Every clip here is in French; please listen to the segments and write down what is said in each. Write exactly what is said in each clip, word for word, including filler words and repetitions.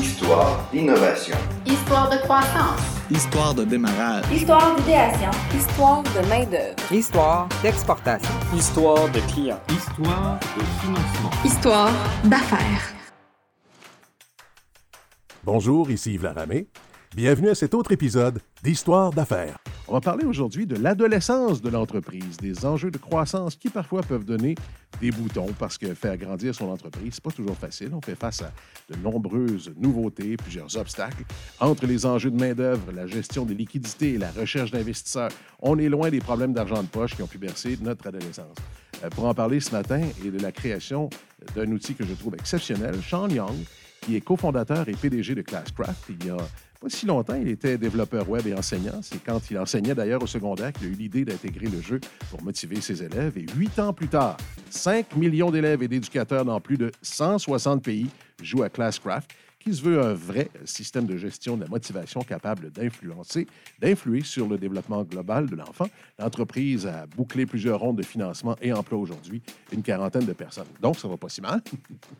Histoire d'innovation. Histoire de croissance. Histoire de démarrage. Histoire d'idéation. Histoire de main-d'œuvre. Histoire d'exportation. Histoire de clients. Histoire de financement. Histoire d'affaires. Bonjour, ici Yves Laramé. Bienvenue à cet autre épisode d'Histoire d'affaires. On va parler aujourd'hui de l'adolescence de l'entreprise, des enjeux de croissance qui parfois peuvent donner des boutons parce que faire grandir son entreprise, c'est pas toujours facile. On fait face à de nombreuses nouveautés, plusieurs obstacles. Entre les enjeux de main-d'œuvre, la gestion des liquidités et la recherche d'investisseurs, on est loin des problèmes d'argent de poche qui ont pu bercer notre adolescence. Pour en parler ce matin et de la création d'un outil que je trouve exceptionnel, Shawn Young, qui est cofondateur et P D G de Classcraft, il y a pas si longtemps, il était développeur web et enseignant. C'est quand il enseignait d'ailleurs au secondaire qu'il a eu l'idée d'intégrer le jeu pour motiver ses élèves. Et huit ans plus tard, cinq millions d'élèves et d'éducateurs dans plus de cent soixante pays jouent à Classcraft, qui se veut un vrai système de gestion de la motivation capable d'influencer, d'influer sur le développement global de l'enfant. L'entreprise a bouclé plusieurs rondes de financement et emploie aujourd'hui une quarantaine de personnes. Donc, ça va pas si mal.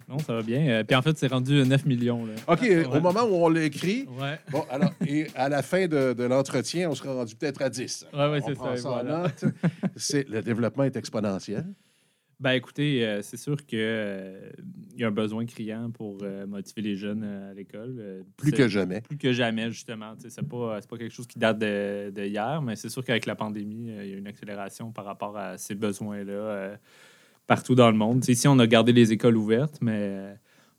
Non, ça va bien. Puis en fait, c'est rendu neuf millions. Là. OK, ouais. Au moment où on l'écrit, ouais. Bon, alors, et à la fin de, de l'entretien, on sera rendu peut-être à dix. Oui, oui, c'est ça. ça voilà. note. C'est, le développement est exponentiel. Ben écoutez, euh, c'est sûr qu'il euh, y a un besoin criant pour euh, motiver les jeunes euh, à l'école. Euh, plus que jamais. Plus que jamais, justement. C'est pas, c'est pas quelque chose qui date de, de hier, mais c'est sûr qu'avec la pandémie, il euh, y a une accélération par rapport à ces besoins-là euh, partout dans le monde. T'sais, ici, on a gardé les écoles ouvertes, mais euh,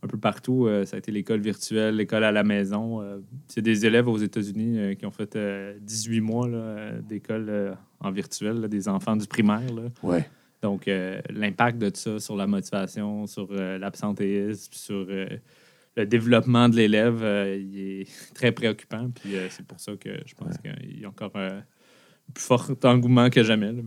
un peu partout, euh, ça a été l'école virtuelle, l'école à la maison. Euh, c'est des élèves aux États-Unis euh, qui ont fait euh, dix-huit mois là, d'école euh, en virtuel, là, des enfants du primaire. Oui. Donc, euh, l'impact de tout ça sur la motivation, sur euh, l'absentéisme, sur euh, le développement de l'élève, euh, il est très préoccupant. Puis euh, c'est pour ça que je pense ouais. qu'il y a encore un plus fort engouement que jamais. Là.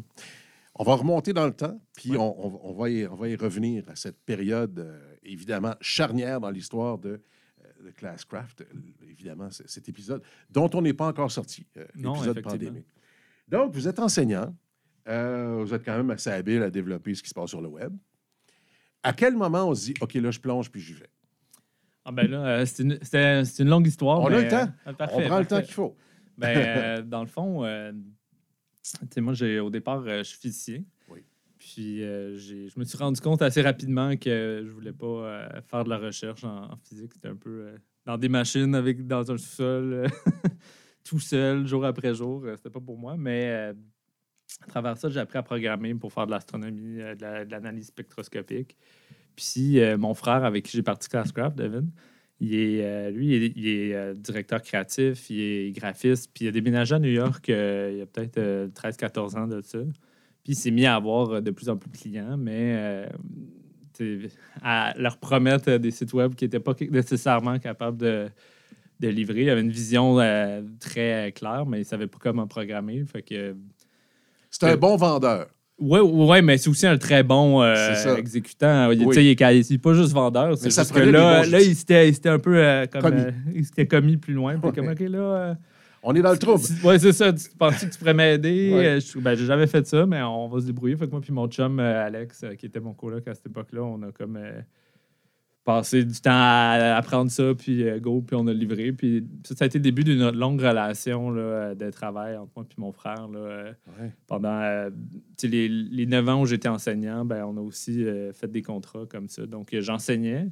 On va remonter dans le temps, puis ouais. on, on, va y, on va y revenir à cette période, euh, évidemment, charnière dans l'histoire de... de Classcraft, évidemment, c'est, cet épisode dont on n'est pas encore sorti, euh, non, l'épisode pandémique. Donc, vous êtes enseignant. Euh, vous êtes quand même assez habile à développer ce qui se passe sur le web. À quel moment on se dit « OK, là, je plonge, puis j'y vais » ? Ah ben là, euh, c'est, une, c'est, c'est une longue histoire. On mais, a le temps. Euh, parfait, on prend parfait. le temps qu'il faut. Ben, euh, dans le fond, euh, moi, j'ai, au départ, euh, je suis physicien. Oui. Puis euh, j'ai, je me suis rendu compte assez rapidement que je ne voulais pas euh, faire de la recherche en, en physique. C'était un peu euh, dans des machines, avec, dans un sous-sol, tout seul, jour après jour. C'était pas pour moi, mais... Euh, à travers ça, j'ai appris à programmer pour faire de l'astronomie, de, la, de l'analyse spectroscopique. Puis euh, mon frère, avec qui j'ai parti Classcraft, Devin, il est, euh, lui, il est, il est euh, directeur créatif, il est graphiste, puis il a déménagé à New York euh, il y a peut-être euh, treize à quatorze ans de ça. Puis il s'est mis à avoir de plus en plus de clients, mais euh, à leur promettre des sites web qui n'étaient pas nécessairement capables de... de livrer. Il avait une vision euh, très claire, mais il ne savait pas comment programmer, fait que... C'est un bon vendeur. Oui, ouais, mais c'est aussi un très bon euh, exécutant. Il, oui. il n'est pas juste vendeur. C'est juste que là, là il, s'était, il s'était un peu euh, comme, commis. Euh, il s'était commis plus loin. Puis ouais. comme, okay, là, euh, on est dans le trouble. Oui, c'est ça. Tu pensais que tu pourrais m'aider. Ouais. Je ben, j'ai jamais fait ça, mais on va se débrouiller. Fait que moi puis mon chum euh, Alex, euh, qui était mon coloc à cette époque-là, on a comme... Euh, passer du temps à apprendre ça, puis euh, go, puis on a livré. Puis ça, ça a été le début d'une longue relation là, de travail entre moi et mon frère. Là, euh, ouais. Pendant euh, les, les neuf ans où j'étais enseignant, ben, on a aussi euh, fait des contrats comme ça. Donc, euh, j'enseignais,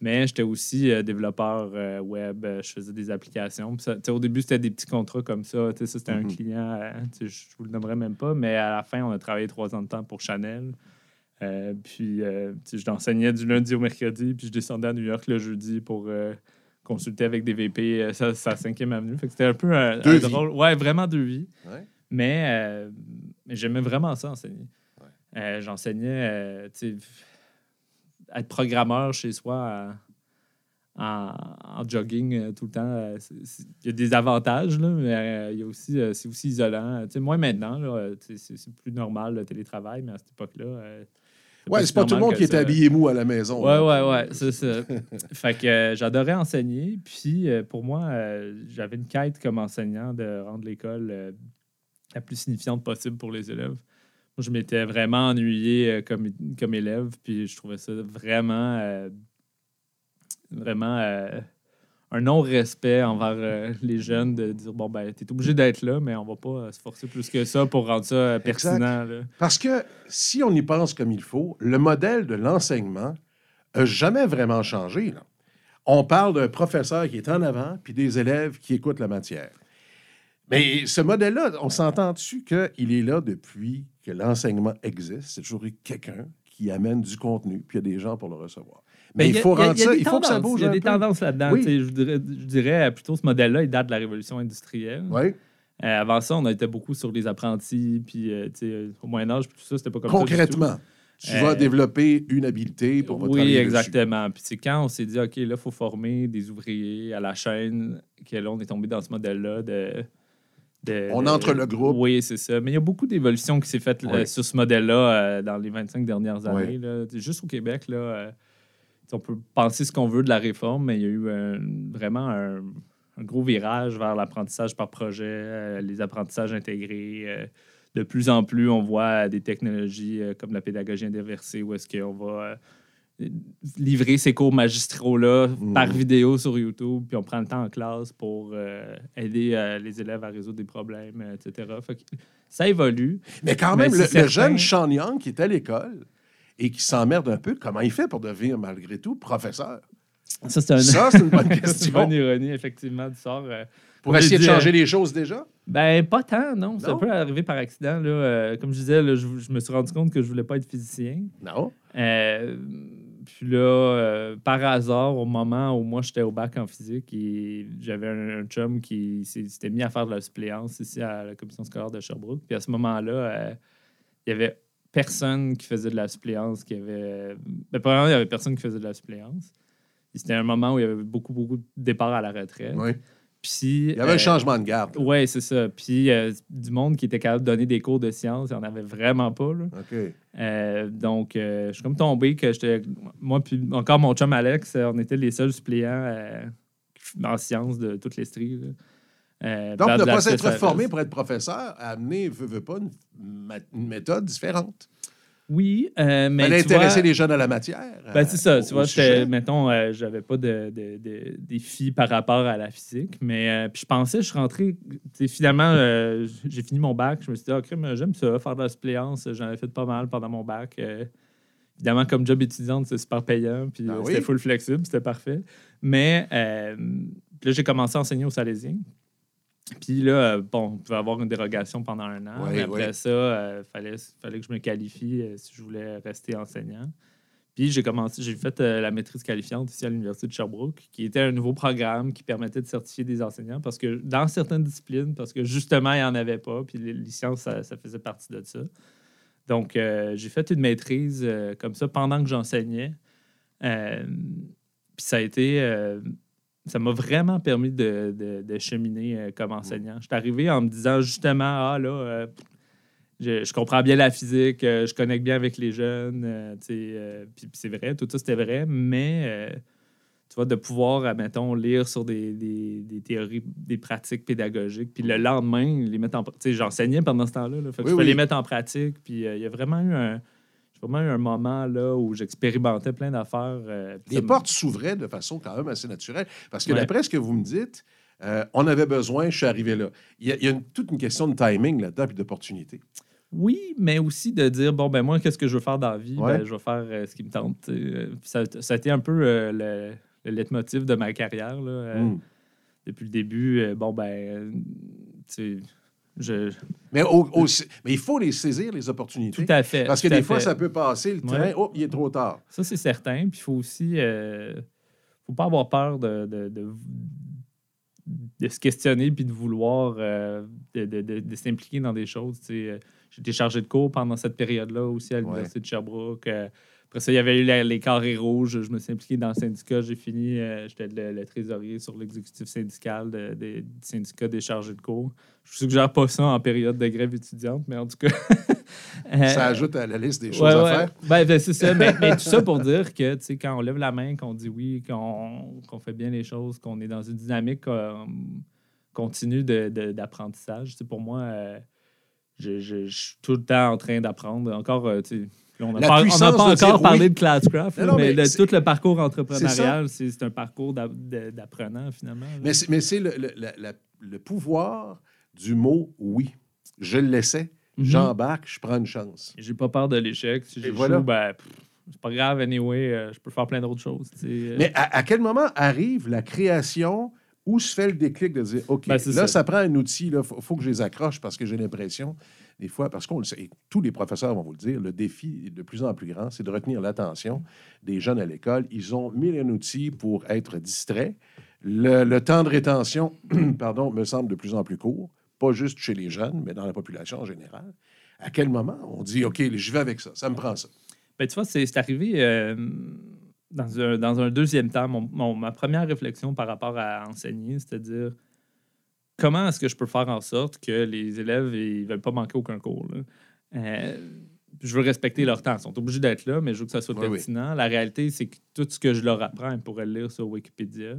mais j'étais aussi euh, développeur euh, web. Euh, je faisais des applications. Ça, au début, c'était des petits contrats comme ça. Ça c'était mm-hmm. un client, euh, je vous le nommerai même pas, mais à la fin, on a travaillé trois ans de temps pour Chanel. Euh, puis, euh, je l'enseignais du lundi au mercredi, puis je descendais à New York le jeudi pour euh, consulter avec des V P euh, sa, sa cinquième avenue. Fait que c'était un peu un, un drôle. Ouais, vraiment deux vies. Ouais. Mais euh, j'aimais vraiment ça, enseigner. Ouais. Euh, j'enseignais, euh, tu sais, être programmeur chez soi en, en, en jogging euh, tout le temps. Il y a des avantages, là, mais euh, y a aussi, euh, c'est aussi isolant. T'sais, moi, maintenant, là, c'est, c'est plus normal le télétravail, mais à cette époque-là... Euh, Ouais, c'est pas tout le monde qui est habillé mou à la maison. Ouais, là. ouais, ouais, c'est ça. Fait que euh, j'adorais enseigner. Puis euh, pour moi, euh, j'avais une quête comme enseignant de rendre l'école euh, la plus signifiante possible pour les élèves. Moi, je m'étais vraiment ennuyé euh, comme, comme élève. Puis je trouvais ça vraiment, euh, vraiment euh, un non-respect envers euh, les jeunes de dire bon, ben, t'es obligé d'être là, mais on va pas euh, se forcer plus que ça pour rendre ça euh, pertinent. Là. Parce que si on y pense comme il faut, le modèle de l'enseignement n'a jamais vraiment changé. Là. On parle d'un professeur qui est en avant puis des élèves qui écoutent la matière. Mais ce modèle-là, on s'entend dessus qu'il est là depuis que l'enseignement existe. C'est toujours quelqu'un qui amène du contenu puis il y a des gens pour le recevoir. Mais, mais il faut a, rendre ça, il tendances. faut que ça bouge. Il y a des peu. tendances là-dedans. Oui. Je, dirais, je dirais plutôt ce modèle-là, il date de la révolution industrielle. Oui. Euh, avant ça, on était beaucoup sur les apprentis, puis euh, au Moyen-Âge, tout ça, c'était pas comme Concrètement, ça. Concrètement, tu euh, vas développer une habileté pour votre travail. Oui, exactement. Puis c'est quand on s'est dit, OK, là, il faut former des ouvriers à la chaîne, que là, on est tombé dans ce modèle-là de. De, on entre le groupe. Oui, c'est ça. Mais il y a beaucoup d'évolutions qui s'est faites oui. là, sur ce modèle-là euh, dans les vingt-cinq dernières années. Oui. Là. Juste au Québec, là. Euh, on peut penser ce qu'on veut de la réforme, mais il y a eu un, vraiment un, un gros virage vers l'apprentissage par projet, euh, les apprentissages intégrés. Euh, de plus en plus, on voit des technologies euh, comme la pédagogie inversée, où est-ce qu'on va euh, livrer ces cours magistraux-là mmh. par vidéo sur YouTube, puis on prend le temps en classe pour euh, aider euh, les élèves à résoudre des problèmes, et cetera. Fait que ça évolue. Mais quand même, mais le, certain... le jeune Shawn Young qui est à l'école, et qui s'emmerde un peu, comment il fait pour devenir, malgré tout, professeur? Ça, c'est, un... ça, c'est une bonne question. C'est une bonne ironie, effectivement, du sort. Euh, pour essayer de dire... changer les choses déjà? Ben pas tant, non. non. Ça peut arriver par accident. Là. Euh, comme je disais, là, je, je me suis rendu compte que je voulais pas être physicien. Non. Euh, puis là, euh, par hasard, au moment où moi, j'étais au bac en physique, et j'avais un, un chum qui s'était mis à faire de la suppléance ici à la commission scolaire de Sherbrooke. Puis à ce moment-là, euh, il y avait... personne qui faisait de la suppléance qui avait... Ben, premièrement, il n'y avait personne qui faisait de la suppléance. C'était un moment où il y avait beaucoup, beaucoup de départs à la retraite. Oui. Puis, il y avait euh... un changement de garde. Oui, c'est ça. Puis euh, du monde qui était capable de donner des cours de sciences, il n'y en avait vraiment pas. Là. OK. Euh, donc, euh, je suis comme tombé que j'étais... Moi, puis encore mon chum Alex, on était les seuls suppléants euh, en sciences de toute l'Estrie. Euh, Donc, ne pas être formé pour être professeur, amener, veut, veut pas, une, ma- une méthode différente. Oui, euh, mais. Elle intéressait les jeunes à la matière. Ben, c'est ça. Euh, tu vois, mettons, euh, j'avais pas de, de, de, défi par rapport à la physique, mais euh, puis je pensais, je suis rentré. Finalement, euh, j'ai fini mon bac. Je me suis dit, OK, mais j'aime ça, faire de la suppléance. J'en avais fait pas mal pendant mon bac. Euh, évidemment, comme job étudiante, c'est super payant, puis ah, euh, oui. c'était full flexible, c'était parfait. Mais euh, là, j'ai commencé à enseigner aux Salésiens. Puis là, bon, on pouvait avoir une dérogation pendant un an. Oui, après oui. ça, il euh, fallait, fallait que je me qualifie euh, si je voulais rester enseignant. Puis j'ai commencé, j'ai fait euh, la maîtrise qualifiante ici à l'Université de Sherbrooke, qui était un nouveau programme qui permettait de certifier des enseignants parce que dans certaines disciplines, parce que justement, il n'y en avait pas, puis les, les sciences, ça, ça faisait partie de ça. Donc, euh, j'ai fait une maîtrise euh, comme ça pendant que j'enseignais. Euh, puis ça a été... Euh, Ça m'a vraiment permis de, de, de cheminer euh, comme enseignant. Je suis arrivé en me disant justement, ah là, euh, je, je comprends bien la physique, euh, je connecte bien avec les jeunes, euh, tu sais, euh, puis c'est vrai, tout ça c'était vrai, mais euh, tu vois, de pouvoir, admettons, lire sur des, des, des théories, des pratiques pédagogiques, puis le lendemain, les mettre en tu sais, j'enseignais pendant ce temps-là, là, fait que oui, je peux oui. les mettre en pratique, puis il euh, y a vraiment eu un... J'ai vraiment eu un moment là, où j'expérimentais plein d'affaires. Euh, Les portes s'ouvraient de façon quand même assez naturelle. Parce que ouais. d'après ce que vous me dites, euh, on avait besoin, je suis arrivé là. Il y a, il y a une, toute une question de timing là-dedans et d'opportunité. Oui, mais aussi de dire, bon, ben moi, qu'est-ce que je veux faire dans la vie? Ouais. Ben, je vais faire euh, ce qui me tente. Puis ça, ça a été un peu euh, le, le leitmotiv de ma carrière. Là, euh, mm. Depuis le début, euh, bon, ben, euh, tu sais... Je... Mais, au, au, mais il faut les saisir, les opportunités. Tout à fait. Parce que des fois, fait. ça peut passer, le train, ouais. oh, il est trop tard. Ça, c'est certain. Puis il faut aussi... Il euh, ne faut pas avoir peur de, de, de, de se questionner puis de vouloir euh, de, de, de, de s'impliquer dans des choses. Euh, j'étais chargé de cours pendant cette période-là aussi à l'Université ouais. de Sherbrooke. Euh, après ça, il y avait eu la, les carrés rouges. Je me suis impliqué dans le syndicat. J'ai fini... Euh, j'étais le, le trésorier sur l'exécutif syndical de, de, du syndicat des chargés de cours. Je ne suggère pas ça en période de grève étudiante, mais en tout cas... euh, ça ajoute à la liste des choses ouais, ouais. à faire. Ben, ben, c'est ça, mais, mais tout ça pour dire que tu sais, quand on lève la main, qu'on dit oui, qu'on, qu'on fait bien les choses, qu'on est dans une dynamique continue de, de, d'apprentissage. Tu sais, pour moi, euh, je, je, je suis tout le temps en train d'apprendre. Encore, tu sais, On n'a pas, pas encore parlé oui. de Classcraft, non, mais, mais le, tout le parcours entrepreneurial, c'est un parcours d'apprenant, finalement. Là. Mais c'est le, le, le, le pouvoir du mot « oui ». Je l'essaie, mm-hmm. j'embarque, je prends une chance. J'ai pas peur de l'échec. Si je voilà. joue, ben, pff, c'est pas grave, anyway, euh, je peux faire plein d'autres choses. Euh... Mais à, à quel moment arrive la création où se fait le déclic de dire « OK, ben, là, ça. ça prend un outil, il faut, faut que je les accroche parce que j'ai l'impression... » Des fois, parce qu'on le sait, et tous les professeurs vont vous le dire, le défi est de plus en plus grand, c'est de retenir l'attention des jeunes à l'école. Ils ont mille un outil pour être distraits. Le, le temps de rétention, pardon, me semble de plus en plus court, pas juste chez les jeunes, mais dans la population en général. À quel moment on dit, OK, je vais avec ça, ça me prend ça? Bien, tu vois, c'est, c'est arrivé euh, dans, un, dans un deuxième temps. Mon, mon, ma première réflexion par rapport à enseigner, c'est-à-dire... Comment est-ce que je peux faire en sorte que les élèves ne veulent pas manquer aucun cours? Là? Euh, je veux respecter leur temps. Ils sont obligés d'être là, mais je veux que ça soit oui, pertinent. Oui. La réalité, c'est que tout ce que je leur apprends, ils pourraient le lire sur Wikipédia.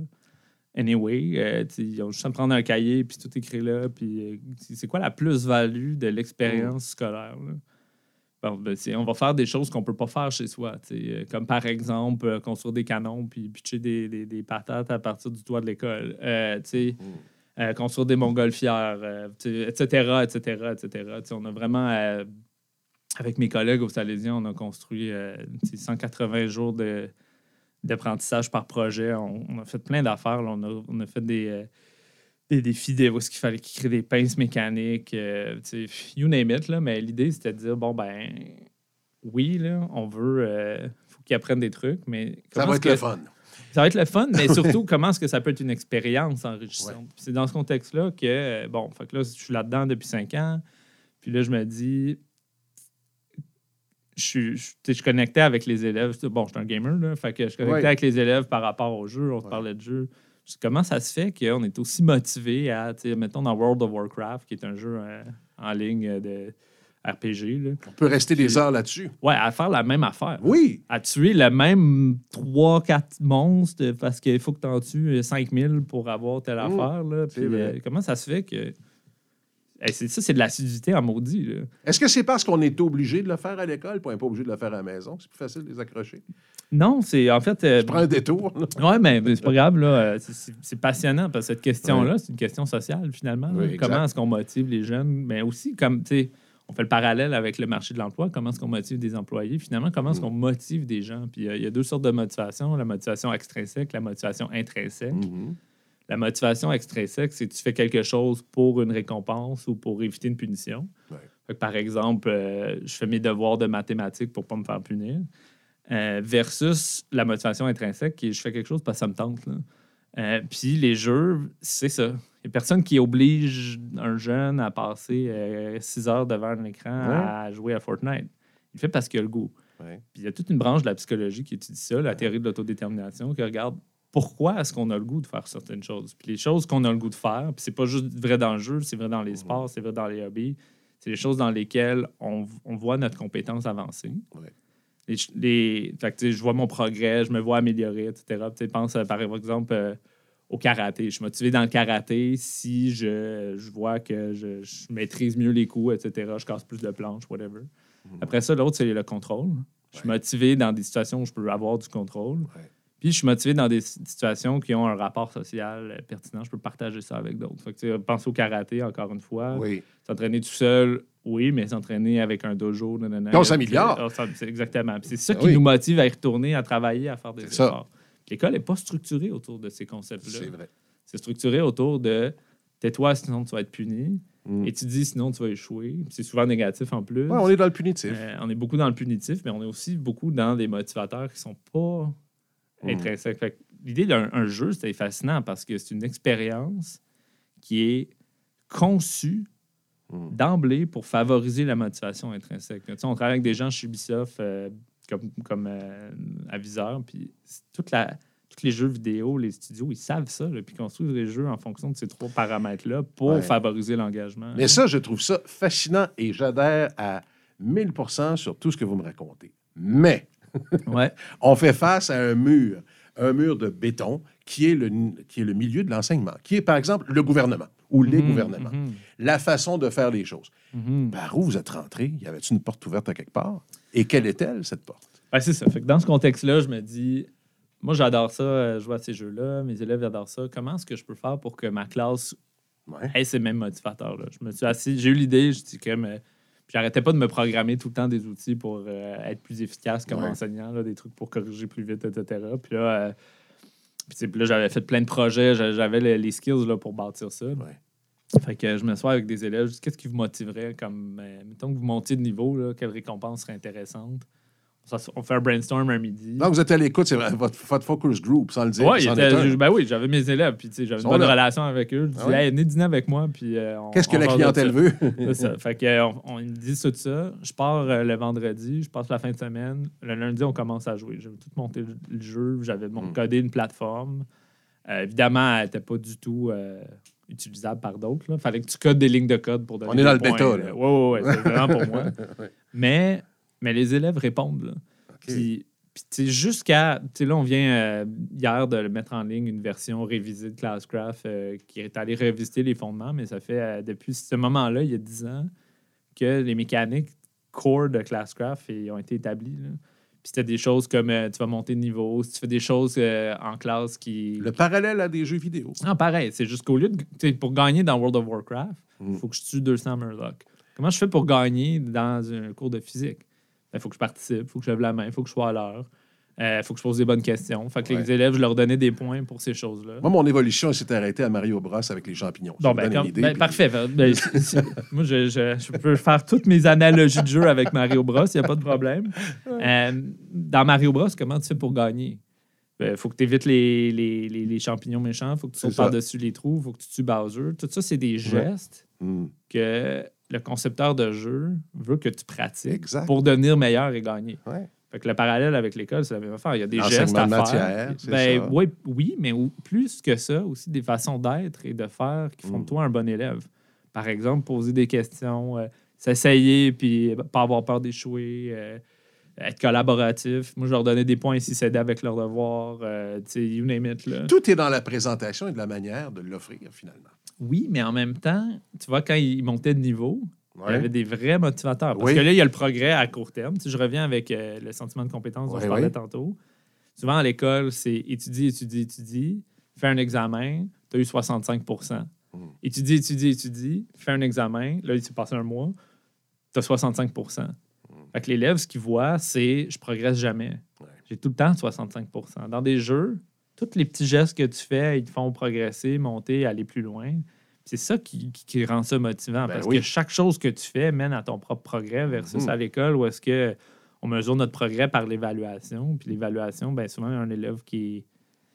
Anyway, euh, ils ont juste à me prendre un cahier, puis tout écrit là. Puis, c'est quoi la plus-value de l'expérience mmh. scolaire? Là? Bon, ben, on va faire des choses qu'on ne peut pas faire chez soi. T'sais. Comme par exemple, euh, construire des canons, puis pitcher des, des, des patates à partir du toit de l'école. Euh, tu sais... Mmh. Euh, construire des montgolfières, euh, et cetera, et cetera, et cetera. On a vraiment, euh, avec mes collègues au Salésien, on a construit euh, cent quatre-vingts jours de, d'apprentissage par projet. On, on a fait plein d'affaires. Là. On, a, on a fait des, euh, des défis, des, où est-ce qu'il fallait créer des pinces mécaniques, euh, you name it. Là, mais l'idée, c'était de dire, bon, ben, oui, là, on veut, euh, faut qu'ils apprennent des trucs, mais... Ça va être que... le fun. Ça va être le fun, mais surtout, comment est-ce que ça peut être une expérience enrichissante? Ouais. C'est dans ce contexte-là que, bon, fait que là, je suis là-dedans depuis cinq ans, puis là, je me dis, je suis, je, je suis connecté avec les élèves. Bon, je suis un gamer, là, fait que je suis connecté ouais. avec les élèves par rapport au jeu, on ouais. parlait de jeu. Je dis, comment ça se fait qu'on est aussi motivé à, tu sais, mettons, dans World of Warcraft, qui est un jeu euh, en ligne de... R P G. Là. On peut rester puis, des heures là-dessus. Ouais, à faire la même affaire. Oui. Là. À tuer le même trois quatre monstres parce qu'il faut que tu en tues cinq mille pour avoir telle mmh, affaire. Là. Puis, euh, comment ça se fait que. Hey, c'est, ça, c'est de l'assiduité en maudit. Là. Est-ce que c'est parce qu'on est obligé de le faire à l'école puis on n'est pas obligé de le faire à la maison? C'est plus facile de les accrocher? Non, c'est en fait. Euh, Je prends un détour. Oui, mais c'est pas grave. Là. C'est, c'est, c'est passionnant parce que cette question-là, oui. c'est une question sociale finalement. Oui, comment est-ce qu'on motive les jeunes? Mais aussi, comme tu sais. On fait le parallèle avec le marché de l'emploi. Comment est-ce qu'on motive des employés? Finalement, comment est-ce qu'on motive des gens? Puis il y, y a deux sortes de motivation. La motivation extrinsèque, la motivation intrinsèque. Mm-hmm. La motivation extrinsèque, c'est que tu fais quelque chose pour une récompense ou pour éviter une punition. Ouais. Fait que, par exemple, euh, je fais mes devoirs de mathématiques pour ne pas me faire punir. Euh, versus la motivation intrinsèque, qui est je fais quelque chose parce que ça me tente. Là. Euh, puis les jeux, c'est ça. Il n'y a personne qui oblige un jeune à passer euh, six heures devant un écran ouais. à jouer à Fortnite. Il le fait parce qu'il a le goût. Ouais. Puis il y a toute une branche de la psychologie qui étudie ça, la ouais. théorie de l'autodétermination, qui regarde pourquoi est-ce qu'on a le goût de faire certaines choses. Puis les choses qu'on a le goût de faire, puis c'est pas juste vrai dans le jeu, c'est vrai dans les sports, c'est vrai dans les hobbies, c'est les choses dans lesquelles on, on voit notre compétence avancer. Ouais. Les, les, fait que, je vois mon progrès, je me vois améliorer, et cetera. T'sais, pense euh, par exemple... Euh, au karaté. Je suis motivé dans le karaté si je, je vois que je, je maîtrise mieux les coups, et cetera. Je casse plus de planches, whatever. Mmh. Après ça, l'autre, c'est le contrôle. Je suis ouais. motivé dans des situations où je peux avoir du contrôle. Ouais. Puis je suis motivé dans des situations qui ont un rapport social pertinent. Je peux partager ça avec d'autres. Fait que, pense au karaté, encore une fois. Oui. S'entraîner tout seul, oui, mais s'entraîner avec un dojo... Nanana, on s'améliore. Exactement. Puis c'est ça qui oui. nous motive à y retourner, à travailler, à faire des c'est efforts. Ça. L'école n'est pas structurée autour de ces concepts-là. C'est vrai. C'est structuré autour de « tais-toi, sinon tu vas être puni mm. »,« étudie, sinon tu vas échouer ». C'est souvent négatif en plus. Ouais, on est dans le punitif. Euh, on est beaucoup dans le punitif, mais on est aussi beaucoup dans des motivateurs qui ne sont pas mm. intrinsèques. Fait que l'idée d'un un jeu, c'était fascinant parce que c'est une expérience qui est conçue mm. d'emblée pour favoriser la motivation intrinsèque. Tu sais, on travaille avec des gens chez Ubisoft... Euh, comme, comme euh, aviseur. Puis toute la, tous les jeux vidéo, les studios, ils savent ça. Là, puis construisent les jeux en fonction de ces trois paramètres-là pour ouais. favoriser l'engagement. Mais hein. ça, je trouve ça fascinant et j'adhère à mille pour cent sur tout ce que vous me racontez. Mais ouais. on fait face à un mur, un mur de béton qui est le, qui est le milieu de l'enseignement, qui est, par exemple, le gouvernement ou les mmh, gouvernements. Mmh. La façon de faire les choses. Mmh. Par où vous êtes rentré? Y avait-t-il une porte ouverte à quelque part? Et quelle est-elle, cette porte? Ben, c'est ça. Fait que dans ce contexte-là, je me dis, moi, j'adore ça, jouer à ces jeux-là, mes élèves adorent ça. Comment est-ce que je peux faire pour que ma classe ouais. ait ces mêmes motivateurs-là? Je me suis assis, j'ai eu l'idée, je dis que mais, j'arrêtais pas de me programmer tout le temps des outils pour euh, être plus efficace comme ouais. enseignant, là, des trucs pour corriger plus vite, et cetera. Puis là, euh, puis, puis là j'avais fait plein de projets, j'avais les, les skills là, pour bâtir ça. Ouais. Fait que je me sois avec des élèves, je dis, qu'est-ce qui vous motiverait? Comme, euh, mettons que vous montiez de niveau, là, quelle récompense serait intéressante? Ça, on fait un brainstorm un midi. Non, vous êtes à l'écoute, c'est votre, votre focus group, sans le dire. Ouais, était, ben oui, j'avais mes élèves, puis j'avais une bonne là. relation avec eux. Je disais, ah ouais. hey, venez dîner avec moi. Puis, euh, on, qu'est-ce on que la clientèle veut? C'est ça. Fait qu'on on me dit tout ça. Je pars euh, le vendredi, je passe la fin de semaine. Le lundi, on commence à jouer. J'avais tout monté le jeu, j'avais mm. codé une plateforme. Euh, évidemment, elle n'était pas du tout euh, utilisable par d'autres. Il fallait que tu codes des lignes de code pour donner. On est dans le bêta. Oui, oui, oui, c'est vraiment pour moi. ouais. Mais. Mais les élèves répondent, là. Okay. Puis, puis tu sais, jusqu'à... Tu sais, là, on vient euh, hier de mettre en ligne une version révisée de Classcraft euh, qui est allée revisiter les fondements, mais ça fait euh, depuis ce moment-là, il y a dix ans, que les mécaniques core de Classcraft et, ont été établies, là. Puis c'était des choses comme euh, tu vas monter de niveau, si tu fais des choses euh, en classe qui... Le parallèle à des jeux vidéo. Non, pareil. C'est jusqu'au lieu de... Tu sais, pour gagner dans World of Warcraft, il mm. faut que je tue deux cents Murlocs. Comment je fais pour gagner dans un cours de physique? Il ben, faut que je participe, il faut que je lève la main, il faut que je sois à l'heure, il euh, faut que je pose des bonnes questions. Fait que ouais. les élèves, je leur donnais des points pour ces choses-là. Moi, mon évolution, elle s'est arrêtée à Mario Bros avec les champignons. Donc, ben, comme, idée, ben, puis... Parfait. Ben, c'est, c'est, moi, je, je, je peux faire toutes mes analogies de jeu avec Mario Bros, il n'y a pas de problème. Euh, dans Mario Bros, comment tu fais pour gagner? Il ben, faut que tu évites les, les, les, les champignons méchants, il faut que tu sautes par-dessus les trous, il faut que tu tues Bowser. Tout ça, c'est des gestes ouais. que... le concepteur de jeu veut que tu pratiques exact. Pour devenir meilleur et gagner. Ouais. Fait que le parallèle avec l'école, c'est la même affaire. Il y a des gestes à matière, faire. Ben, oui, oui, mais plus que ça, aussi des façons d'être et de faire qui font de mm. toi un bon élève. Par exemple, poser des questions, euh, s'essayer, puis pas avoir peur d'échouer, euh, être collaboratif. Moi, je leur donnais des points si c'était avec leurs devoirs, euh, tu sais, you name it. Là. Tout est dans la présentation et de la manière de l'offrir, finalement. Oui, mais en même temps, tu vois, quand il montait de niveau, ouais. il y avait des vrais motivateurs. Parce oui. que là, il y a le progrès à court terme. Tu sais, je reviens avec euh, le sentiment de compétence dont ouais, je parlais ouais. tantôt. Souvent, à l'école, c'est étudie, étudie, étudie, fais un examen, tu as eu soixante-cinq pour cent. Mm. Étudie, étudie, étudie, fais un examen, là, il s'est passé un mois, tu as soixante-cinq pour cent. Mm. Fait que l'élève, ce qu'il voit, c'est « je progresse jamais ouais. ». J'ai tout le temps soixante-cinq pour cent. Dans des jeux... Tous les petits gestes que tu fais, ils te font progresser, monter, aller plus loin. C'est ça qui, qui, qui rend ça motivant. Ben parce oui. que chaque chose que tu fais mène à ton propre progrès versus mmh. à l'école où est-ce que on mesure notre progrès par l'évaluation. Puis l'évaluation, bien souvent, un élève qui,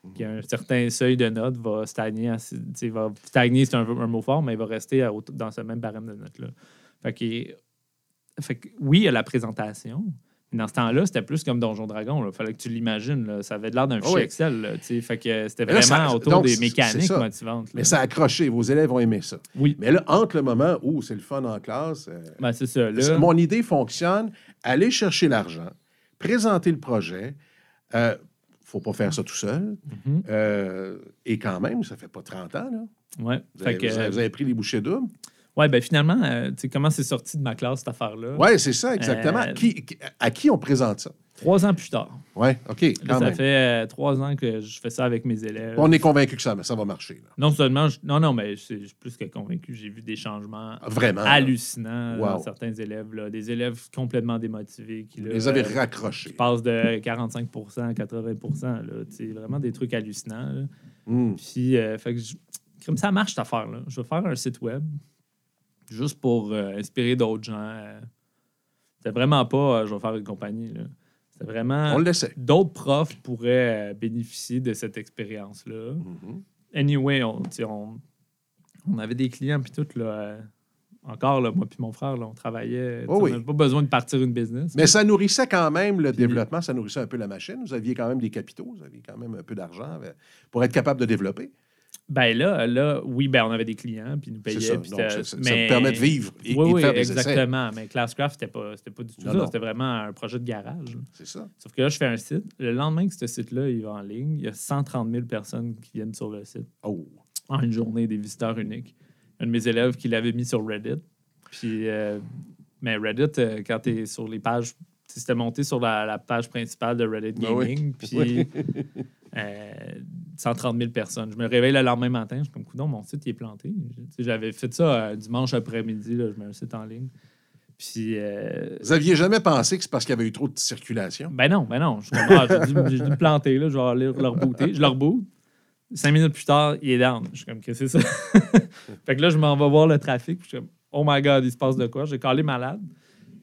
mmh. qui a un certain seuil de notes va stagner. Va stagner, c'est un, un mot fort, mais il va rester dans ce même barème de notes-là. Fait que, fait que, oui, il y a la présentation. Dans ce temps-là, c'était plus comme Donjon Dragon. Il fallait que tu l'imagines. Là. Ça avait l'air d'un fichier oui. Excel. Là, fait que c'était là, vraiment ça, autour donc, des mécaniques motivantes. Là. Mais ça a accroché. Vos élèves ont aimé ça. Oui. Mais là, entre le moment où c'est le fun en classe... Euh, ben, c'est ça, là... Mon idée fonctionne. Aller chercher l'argent, présenter le projet. Il euh, ne faut pas faire ça tout seul. Mm-hmm. Euh, et quand même, ça ne fait pas trente ans. Là. Ouais. Vous, avez, fait que, vous, avez, vous avez pris les bouchées doubles. Oui, bien finalement, euh, tu sais, comment c'est sorti de ma classe, cette affaire-là? Oui, c'est ça, exactement. Euh, qui, qui, à qui on présente ça? Trois ans plus tard. Oui, OK. Là, ça même. fait euh, trois ans que je fais ça avec mes élèves. On est convaincu que ça, ça va marcher. Là. Non seulement, je, non, non, mais je, je suis plus que convaincu. J'ai vu des changements vraiment hallucinants wow. dans certains élèves. Là, des élèves complètement démotivés. Qui, là, les avaient euh, raccrochés. Qui passent de quarante-cinq pour cent à quatre-vingts pour cent. C'est vraiment des trucs hallucinants. Mm. Puis, euh, fait que je, comme ça marche, cette affaire-là. Je vais faire un site web. Juste pour euh, inspirer d'autres gens. C'était vraiment pas euh, « je vais faire une compagnie ». C'était vraiment... On le sait. D'autres profs pourraient euh, bénéficier de cette expérience-là. Mm-hmm. Anyway, on, on, on avait des clients, puis tout, là... Euh, encore, là, moi puis mon frère, là, on travaillait. Oh oui. On n'avait pas besoin de partir une business. Mais ça nourrissait quand même le pis... développement, ça nourrissait un peu la machine. Vous aviez quand même des capitaux, vous aviez quand même un peu d'argent pour être capable de développer. Ben là, là, oui, ben on avait des clients, puis ils nous payaient. C'est ça, puis donc, c'est, ça, mais... ça te permet de vivre et, oui, et de faire oui, des exactement. Essais. Mais Classcraft, c'était pas, c'était pas du tout non, ça. Non. C'était vraiment un projet de garage. C'est ça. Sauf que là, je fais un site. Le lendemain que ce site-là il va en ligne, il y a cent trente mille personnes qui viennent sur le site. Oh! En une journée, des visiteurs uniques. Un de mes élèves qui l'avait mis sur Reddit. Puis, euh, mais Reddit, quand tu es sur les pages c'était monté sur la, la page principale de Reddit Gaming. Ben oui. Puis euh, cent trente mille personnes. Je me réveille le lendemain matin. Je suis comme, coudonc, mon site, il est planté. T'sais, j'avais fait ça euh, dimanche après-midi. Là, je mets un site en ligne. Puis, euh... vous aviez jamais pensé que c'est parce qu'il y avait eu trop de circulation? Ben non, ben non. Je suis comme, ah, j'ai, dû, j'ai dû me planter. Là, je vais aller le rebooter. Je le reboot. Cinq minutes plus tard, il est down. Je suis comme, qu'est-ce que c'est ça? Fait que là, je m'en vais voir le trafic. Puis je suis comme, oh my God, il se passe de quoi? J'ai calé malade.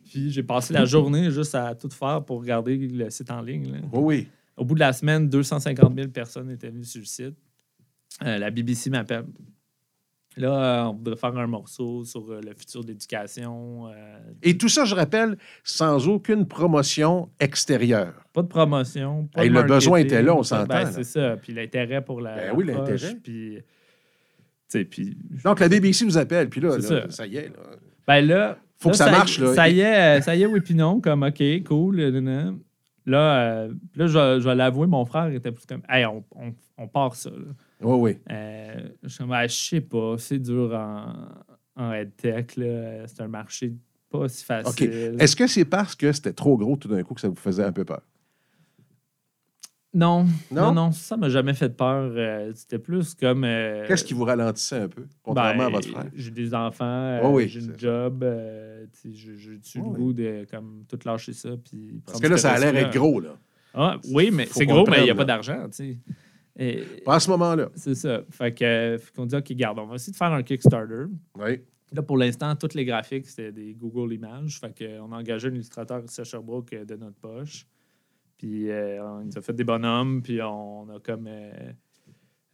Puis j'ai passé la journée juste à tout faire pour regarder le site en ligne. Là. Oh oui. Au bout de la semaine, deux cent cinquante mille personnes étaient venues sur le site. Euh, la B B C m'appelle. Là, euh, on voudrait faire un morceau sur euh, le futur de l'éducation. Euh... Et tout ça, je rappelle, sans aucune promotion extérieure. Pas de promotion. Pas hey, de le besoin était là, on s'entend. Ben, là. C'est ça. Puis l'intérêt pour la. Ben oui, l'intérêt. Puis, puis... Donc, la B B C vous appelle. Puis là, là ça. ça y est. Là. Ben là. Faut là, que ça, ça marche. Y, là. Ça y est, ça y est, oui, puis non. Comme, OK, cool. Là, là, euh, là je, je vais l'avouer, mon frère était plus comme, hey, on, on, on part ça. Là. Oui, oui. Euh, je ne sais pas, c'est dur en EdTech. C'est un marché pas si facile. OK. Est-ce que c'est parce que c'était trop gros tout d'un coup que ça vous faisait un peu peur? Non. Non, non, non ça ne m'a jamais fait peur. Euh, c'était plus comme... Euh, Qu'est-ce qui vous ralentissait un peu, contrairement ben, à votre frère? J'ai des enfants, euh, oh oui, j'ai une job. Euh, j'ai j'ai oh le oui. goût de comme, tout lâcher ça. Puis parce que là, ça a l'air d'être gros. Là. Ah, oui, mais faut c'est gros, mais il n'y a là. Pas d'argent, tu sais. Et, pas à ce moment-là. C'est ça. Fait que, euh, qu'on dit, OK, garde, on va essayer de faire un Kickstarter. Oui. Là, pour l'instant, tous les graphiques, c'était des Google Images. Fait qu'on a engagé un illustrateur de Sasha Brooke de notre poche. Puis, euh, on nous a fait des bonhommes. Puis, on a comme euh,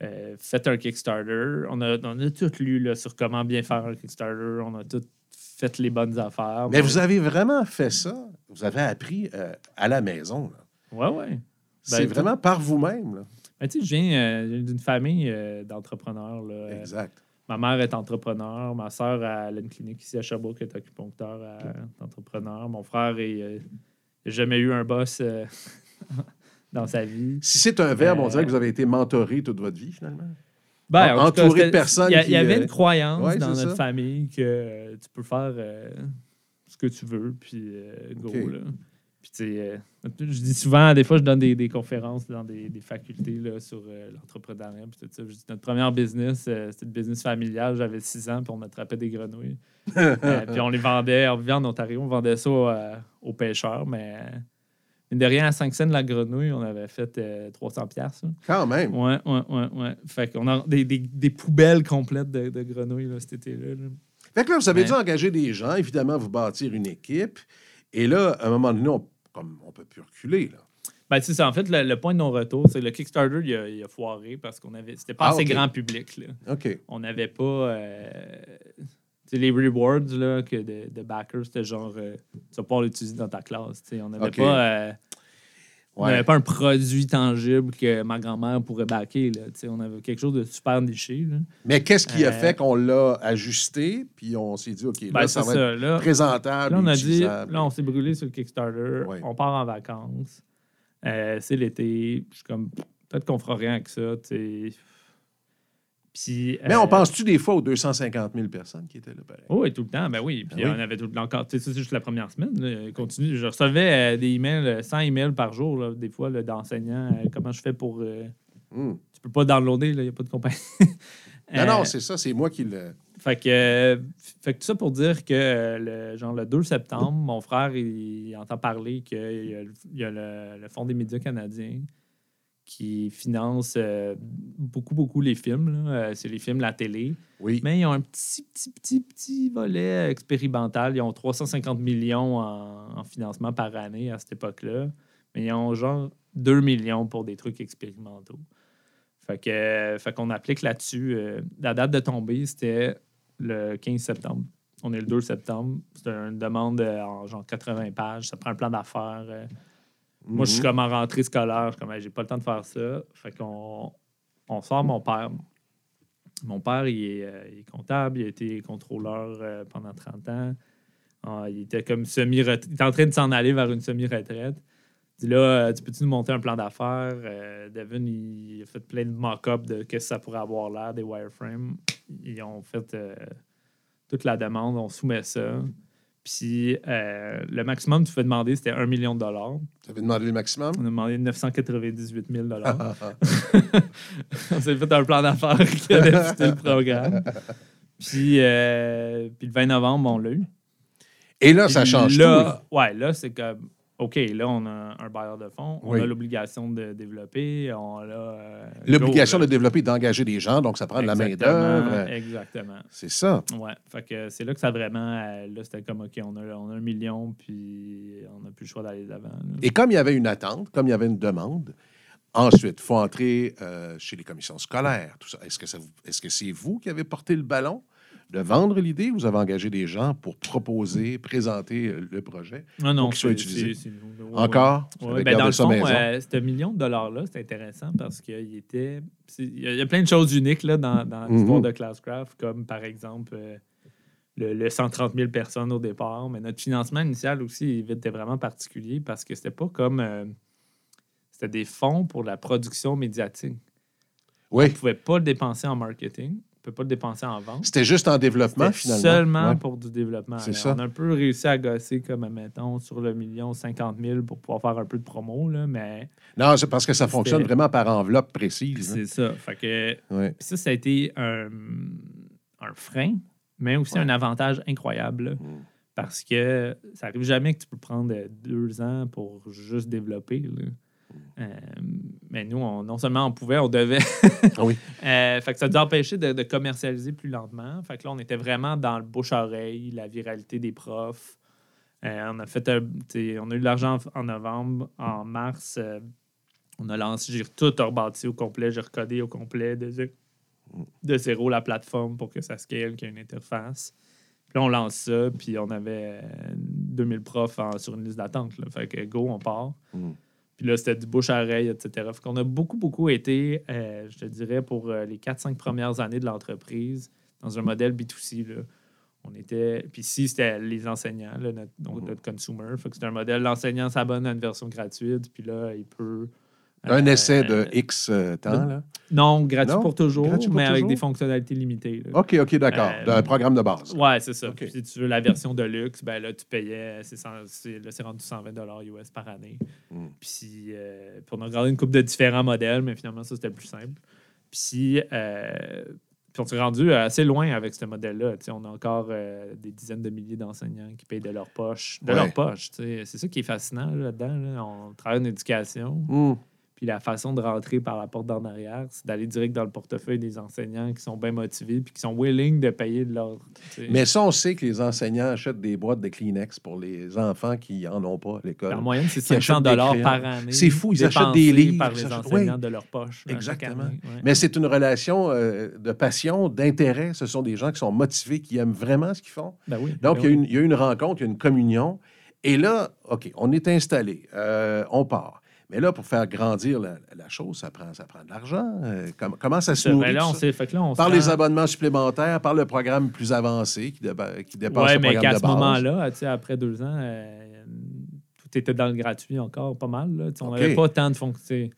euh, fait un Kickstarter. On a, on a tout lu là, sur comment bien faire un Kickstarter. On a tout fait les bonnes affaires. Mais, mais... vous avez vraiment fait ça. Vous avez appris euh, à la maison. Oui, oui. Ben, c'est tout... vraiment par vous-même, là. Ben, tu sais, je viens euh, d'une famille euh, d'entrepreneurs. Là. Exact. Euh, ma mère est entrepreneur. Ma soeur a une clinique ici à Sherbrooke, est acupuncteur, euh, entrepreneur. Mon frère est, euh, n'a jamais eu un boss euh, dans sa vie. Si c'est un verbe, euh, on dirait que vous avez été mentoré toute votre vie, finalement. Ben, en, en entouré de personnes. Il y, y avait une croyance ouais, dans notre ça. famille que euh, tu peux faire euh, ce que tu veux, puis euh, go, okay. là. Euh, je dis souvent, des fois, je donne des, des conférences dans des, des facultés là, sur euh, l'entrepreneuriat. Tout ça. Je dis, notre premier business, euh, c'était le business familial. J'avais six ans, puis on attrapait des grenouilles. euh, puis on les vendait. En vivant en Ontario, on vendait ça euh, aux pêcheurs. Mais euh, derrière, à cinq cents de la grenouille, on avait fait euh, trois cents piastres. Là. Quand même! Oui, oui, oui. Ouais. Fait qu'on a des, des, des poubelles complètes de, de grenouilles là, cet été-là. Là. Fait que là, vous avez ouais. dû engager des gens, évidemment, vous bâtir une équipe. Et là, à un moment donné, on on ne peut plus reculer. Là. Ben, c'est ça. En fait, le, le point de non-retour, c'est que le Kickstarter, il a, il a foiré parce qu'on avait... C'était pas ah, assez okay. grand public. Là. OK. On n'avait pas... Euh, les rewards là, que de, de backers, c'était genre... Euh, tu vas pouvoir l'utiliser dans ta classe. T'sais. On n'avait okay. pas... Euh, on n'avait ouais. pas un produit tangible que ma grand-mère pourrait backer. Là. On avait quelque chose de super niché. Là. Mais qu'est-ce qui a euh, fait qu'on l'a ajusté? Puis on s'est dit, OK, ben là, ça va ça, être là, présentable. Là, on a dit, là, on s'est brûlé sur le Kickstarter. Ouais. On part en vacances. Euh, c'est l'été. Je suis comme, peut-être qu'on fera rien avec ça. T'sais. Puis, mais euh, on pense-tu des fois aux deux cent cinquante mille personnes qui étaient là? Pareil? Oui, tout le temps. Ben oui. Puis ah, on oui. avait tout le temps. Tu sais, c'est juste la première semaine. Là, continue. Je recevais euh, des emails, cent emails par jour, là, des fois, là, d'enseignants. Euh, comment je fais pour. Euh, mm. Tu peux pas downloader, il n'y a pas de compagnie. non, euh, non, c'est ça. C'est moi qui le. Fait que, euh, fait que tout ça pour dire que, euh, le, genre, le deux septembre, mon frère, il, il entend parler qu'il y a, il y a le, le Fonds des médias canadiens qui finance euh, beaucoup, beaucoup les films. Là. Euh, c'est les films, la télé. Oui. Mais ils ont un petit, petit, petit, petit volet expérimental. Ils ont trois cent cinquante millions en, en financement par année à cette époque-là. Mais ils ont genre deux millions pour des trucs expérimentaux. Fait que, euh, fait qu'on applique là-dessus. Euh, la date de tombée, c'était le quinze septembre. On est le deux septembre. C'est une demande euh, en genre quatre-vingts pages. Ça prend un plan d'affaires. Euh, Mm-hmm. Moi, je suis comme en rentrée scolaire. Je suis comme, hey, j'ai pas le temps de faire ça. Fait qu'on on sort mon père. Mon père, il est, euh, il est comptable. Il a été contrôleur euh, pendant trente ans. Ah, il était comme semi-retraite. Il était en train de s'en aller vers une semi-retraite. Il dit, là, euh, tu peux-tu nous monter un plan d'affaires? Euh, Devin, il a fait plein de mock-up de qu'est-ce que ça pourrait avoir l'air, des wireframes. Ils ont fait euh, toute la demande. On soumet ça. Puis euh, le maximum que tu pouvais demander, c'était un million de dollars. Tu avais demandé le maximum? On a demandé neuf cent quatre-vingt-dix-huit mille dollars. On s'est fait un plan d'affaires qui allait le programme. Puis, euh, puis le vingt novembre, on l'a eu. Et là, puis ça change là, tout. Là. Ouais, là, c'est comme... OK, là, on a un bailleur de fonds, on oui. a l'obligation de développer, on a... Euh, l'obligation de développer et d'engager des gens, donc ça prend de la main-d'œuvre. Exactement. C'est ça. Oui, fait que c'est là que ça vraiment... Là, c'était comme, OK, on a, on a un million, puis on n'a plus le choix d'aller de l'avant. Et comme il y avait une attente, comme il y avait une demande, ensuite, il faut entrer euh, chez les commissions scolaires, tout ça. Est-ce que, ça vous, est-ce que c'est vous qui avez porté le ballon? De vendre l'idée, vous avez engagé des gens pour proposer, présenter le projet ah non, pour qu'il soit utilisé. C'est, c'est, ouais, encore? Ouais, ben dans le fond, euh, ce million de dollars-là, c'est intéressant parce qu'il était... Il y, y a plein de choses uniques là, dans, dans l'histoire mm-hmm. de Classcraft, comme par exemple euh, le, le cent trente mille personnes au départ. Mais notre financement initial aussi il était vraiment particulier parce que c'était pas comme... Euh, c'était des fonds pour la production médiatique. Oui. On ne pouvait pas le dépenser en marketing. On ne peut pas le dépenser en vente. C'était juste en développement, C'était finalement. Seulement ouais. pour du développement. C'est ça. On a un peu réussi à gosser, comme, mettons, sur le million, cinquante mille pour pouvoir faire un peu de promo, là, mais... Non, c'est parce que ça C'était... fonctionne vraiment par enveloppe précise. C'est hein. ça. Fait que... ouais. Puis ça, ça a été un, un frein, mais aussi ouais. un avantage incroyable, mmh. parce que ça n'arrive jamais que tu peux prendre deux ans pour juste développer, là. Euh, mais nous, on, non seulement on pouvait, on devait. oui. euh, fait que ça nous a empêché de, de commercialiser plus lentement. Fait que là, on était vraiment dans le bouche-oreille, la viralité des profs. Euh, on a fait un, on a eu de l'argent en, en novembre. En mars, euh, on a lancé, j'ai tout rebâti au complet, j'ai recodé au complet de, de zéro la plateforme pour que ça scale, qu'il y ait une interface. Puis là, on lance ça, puis on avait deux mille profs en, sur une liste d'attente. Là. Fait que go, on part. Mm. Puis là, c'était du bouche-à-oreille, et cetera. Fait qu'on a beaucoup, beaucoup été, euh, je te dirais, pour euh, les quatre cinq premières années de l'entreprise, dans un modèle B deux C. Là. On était... Puis ici, c'était les enseignants, là, notre, donc, notre consumer. Fait que c'est un modèle, l'enseignant s'abonne à une version gratuite, puis là, il peut... Euh, un essai de euh, X temps, de, là? Non, gratuit non, pour toujours, gratuit pour mais toujours? Avec des fonctionnalités limitées. Là. OK, OK, d'accord. Euh, un programme de base. Ouais, c'est ça. Okay. Puis, si tu veux la version de luxe, ben là, tu payais, c'est, cent, c'est, là, c'est rendu cent vingt dollars U S par année. Mm. Puis, euh, puis, on a regardé une couple de différents modèles, mais finalement, ça, c'était plus simple. Puis, euh, puis on s'est rendu assez loin avec ce modèle-là. T'sais, on a encore euh, des dizaines de milliers d'enseignants qui payent de leur poche. De ouais. leur poche, t'sais. C'est ça qui est fascinant là, là-dedans. Là. On travaille en éducation. Mm. Puis la façon de rentrer par la porte d'en arrière, c'est d'aller direct dans le portefeuille des enseignants qui sont bien motivés puis qui sont willing de payer de leur... T'sais. Mais ça, on sait que les enseignants achètent des boîtes de Kleenex pour les enfants qui n'en ont pas à l'école. En moyenne, c'est cinq cents dollars par année. C'est fou, ils achètent des livres. Par les achètent... enseignants oui. de leur poche. Exactement. Année, ouais. Mais c'est une relation euh, de passion, d'intérêt. Ce sont des gens qui sont motivés, qui aiment vraiment ce qu'ils font. Ben oui, Donc, il ben y, oui. y a une rencontre, il y a une communion. Et là, OK, on est installé, euh, on part. Mais là, pour faire grandir la, la chose, ça prend, ça prend de l'argent. Euh, com- comment ça se nourrit? Là, on sait, fait que là, on par les rend... abonnements supplémentaires, par le programme plus avancé qui, déba- qui dépasse ouais, le programme de base. Oui, mais à ce moment-là, tu sais, après deux ans, euh, tout était dans le gratuit encore, pas mal. Là. On n'avait okay. pas tant de fonctions.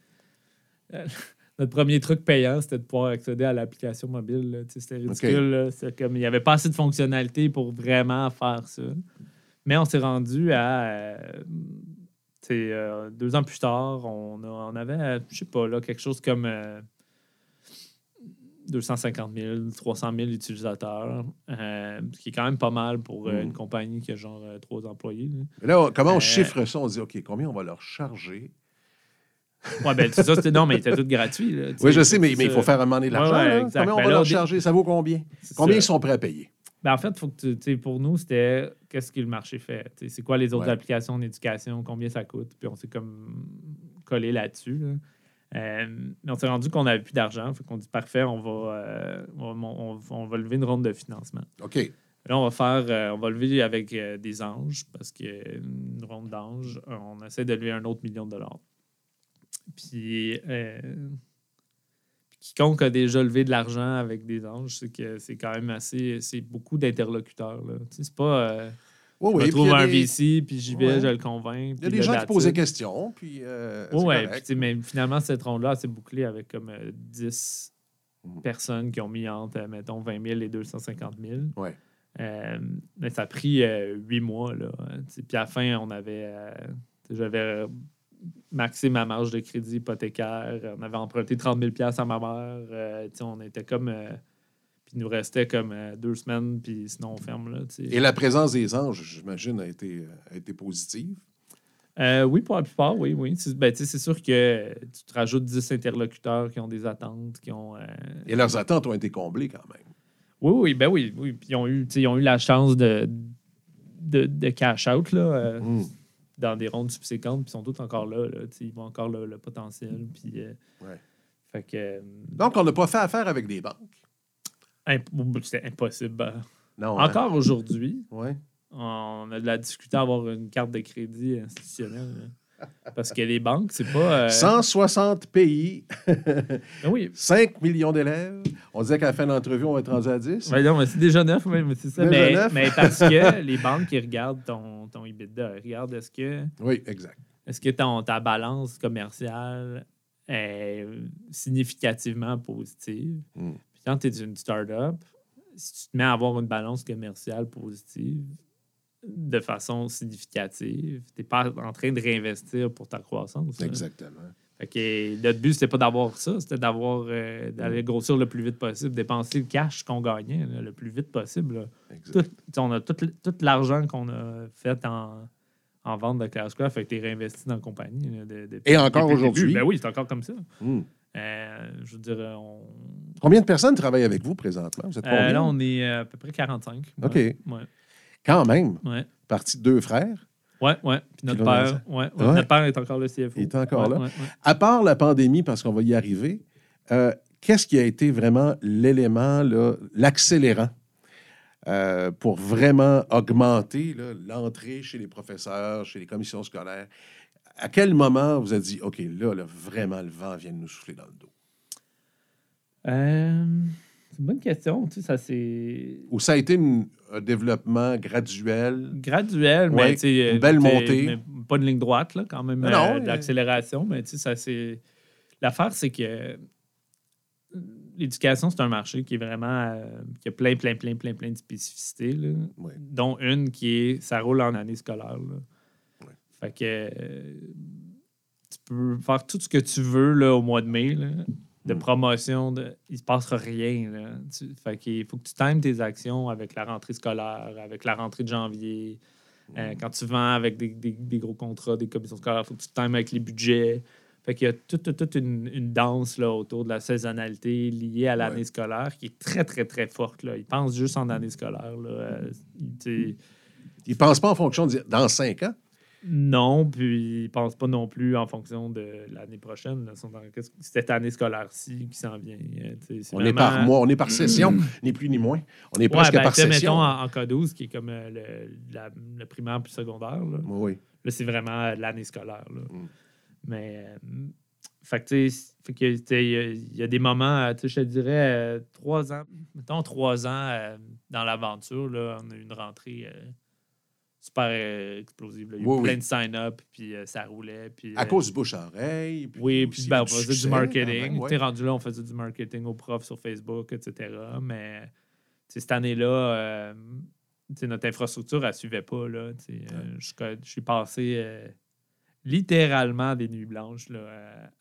Notre premier truc payant, c'était de pouvoir accéder à l'application mobile. Là. C'était ridicule. Okay. Là. C'était comme, il n'y avait pas assez de fonctionnalités pour vraiment faire ça. Mais on s'est rendu à... Euh, C'est, euh, deux ans plus tard, on, a, on avait, je sais pas, là, quelque chose comme euh, deux cent cinquante mille, trois cent mille utilisateurs, euh, ce qui est quand même pas mal pour euh, une compagnie qui a genre euh, trois employés. Là, là on, comment on euh, chiffre ça? On se dit, OK, combien on va leur charger? Oui, bien, tout ça, c'était non, mais c'était tout gratuit. Là, oui, je sais, mais, mais il faut faire un moment donné de l'argent. Ouais, ouais, là, combien on ben va là, leur charger? Ça vaut combien? C'est combien ça. Ils sont prêts à payer? Ben en fait, faut que tu, pour nous, c'était qu'est-ce que le marché fait? T'sais, c'est quoi les autres ouais. applications en éducation? Combien ça coûte? Puis on s'est comme collé là-dessus. Là. Euh, mais on s'est rendu qu'on n'avait plus d'argent. Fait qu'on dit, parfait, on va, euh, on, on, on va lever une ronde de financement. OK. Là, on va faire, euh, on va lever avec euh, des anges, parce qu'une ronde d'anges, on essaie de lever un autre million de dollars. Puis... Euh, quiconque a déjà levé de l'argent avec des anges, c'est que c'est quand même assez... C'est beaucoup d'interlocuteurs. Là. C'est pas... Euh, oh oui, je me trouve un des... V C, puis j'y vais, ouais. je le convainc. Il y a des gens qui posent des questions, puis... Euh, oh, oui, mais finalement, cette ronde-là, c'est bouclé avec comme euh, dix mm. personnes qui ont mis entre, mettons, vingt mille et deux cent cinquante mille. Ouais. Euh, mais ça a pris euh, huit mois, là. Puis à la fin, on avait... Euh, j'avais maxé ma marge de crédit hypothécaire. On avait emprunté trente mille dollars à ma mère. Euh, on était comme... Euh, puis il nous restait comme euh, deux semaines, puis sinon on ferme, là. T'sais. Et la présence des anges, j'imagine, a été, a été positive? Euh, oui, pour la plupart, oui, oui. C'est, ben, c'est sûr que tu te rajoutes dix interlocuteurs qui ont des attentes, qui ont... Euh... Et leurs attentes ont été comblées, quand même. Oui, oui, ben oui. oui. Puis ils ont eu, ils ont eu la chance de, de, de cash-out, là, euh, mm. dans des rondes subséquentes, puis ils sont tous encore là, là, ils ont encore le, le potentiel, puis... Euh, ouais. Fait que... Euh, Donc, on n'a pas fait affaire avec des banques. Imp- C'était impossible. Non, encore hein? aujourd'hui. Ouais. On a de la difficulté à avoir une carte de crédit institutionnelle. Hein. Parce que les banques, c'est pas... Euh... cent soixante pays, ben oui. cinq millions d'élèves. On disait qu'à la fin de l'entrevue, on va être rendu à dix. Ben non, mais c'est déjà neuf, mais c'est ça. Mais, mais parce que les banques, ils regardent ton, ton EBITDA. Ils regardent est-ce que... Oui, exact. Est-ce que ton, ta balance commerciale est significativement positive? Mm. Puis quand tu es une start-up, si tu te mets à avoir une balance commerciale positive de façon significative, tu n'es pas en train de réinvestir pour ta croissance. Exactement. Hein? Fait que notre but, c'était pas d'avoir ça, c'était d'avoir euh, d'aller grossir le plus vite possible, dépenser le cash qu'on gagnait là, le plus vite possible. Tout, on a tout, tout l'argent qu'on a fait en, en vente de Classcraft a été réinvesti dans la compagnie. Là, de, de, Et encore depuis, aujourd'hui. Ben oui, c'est encore comme ça. Mm. Euh, je veux dire, on... Combien de personnes travaillent avec vous présentement? Vous êtes combien? Euh, là, on est à peu près quarante-cinq. OK. Ouais. Quand même. Ouais. Partie de deux frères. Oui, oui. Puis notre père, ouais, ouais. notre père est encore le C F O. Il est encore ouais, là. Ouais, ouais. À part la pandémie, parce qu'on va y arriver, euh, qu'est-ce qui a été vraiment l'élément, là, l'accélérant euh, pour vraiment augmenter là, l'entrée chez les professeurs, chez les commissions scolaires? À quel moment vous avez dit, OK, là, là, vraiment, le vent vient de nous souffler dans le dos? Euh, c'est une bonne question. Tu sais, ça, c'est... Ou ça a été une, un développement graduel? Graduel, ouais, mais... Tu sais, une belle montée. Pas de ligne droite, là, quand même, non, euh, d'accélération. Mais tu sais, ça, c'est... L'affaire, c'est que l'éducation, c'est un marché qui est vraiment... Euh, qui a plein, plein, plein, plein, plein de spécificités, là, ouais. dont une qui est... Ça roule en année scolaire, là. Fait que euh, tu peux faire tout ce que tu veux là, au mois de mai, là, de mm. promotion, de, il ne se passera rien. Là. Tu, fait qu'il faut que tu times tes actions avec la rentrée scolaire, avec la rentrée de janvier. Mm. Euh, quand tu vends avec des, des, des gros contrats, des commissions scolaires, il faut que tu times avec les budgets. Fait qu'il y a toute, toute, toute une, une danse là, autour de la saisonnalité liée à l'année ouais. scolaire qui est très, très, très forte. Là. Ils pensent juste en année scolaire. Là. Ils ne pensent pas en fonction de dans cinq ans. Non, puis ils ne pensent pas non plus en fonction de l'année prochaine. Là, sont dans cette année scolaire-ci qui s'en vient. C'est on vraiment... est par mois, on est par session, mmh. ni plus ni moins. On est ouais, presque ben, par session. Mettons en, en K douze, qui est comme euh, le, la, le primaire puis le secondaire. Là, oui. là c'est vraiment euh, l'année scolaire. Là. Mmh. Mais, euh, fait que tu sais, il y, y a des moments, je te dirais, euh, trois ans, mettons trois ans euh, dans l'aventure, là, on a eu une rentrée... Euh, super euh, explosive. Là. Il y a eu oui, plein oui. de sign-up, puis euh, ça roulait. Puis, à euh, cause du bouche-à-oreille. Puis oui, puis ben, on faisait du marketing. Même, ouais. T'es rendu là, on faisait du marketing aux profs sur Facebook, et cetera. Mais cette année-là, euh, notre infrastructure, elle ne suivait pas. Là, ouais. euh, je, je suis passé euh, littéralement des nuits blanches là,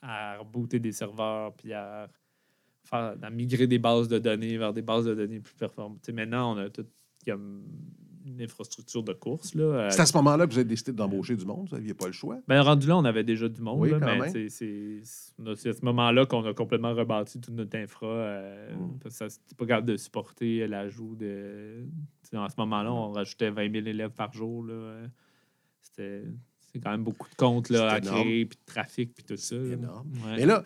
à, à rebooter des serveurs, puis à, faire, à migrer des bases de données vers des bases de données plus performantes. T'sais, maintenant, on a tout comme... une infrastructure de course. Là. C'est à ce moment-là que vous avez décidé d'embaucher du monde? Vous n'aviez pas le choix? Bien, rendu là, on avait déjà du monde. Oui, là, mais c'est, c'est, c'est à ce moment-là qu'on a complètement rebâti toute notre infra. Euh, mm. Parce que ça n'était pas capable de supporter l'ajout de... À ce moment-là, on rajoutait vingt mille élèves par jour. Là. C'était c'est quand même beaucoup de comptes là, à créer, puis de trafic, puis tout ça. C'est là. Énorme. Ouais. Mais là,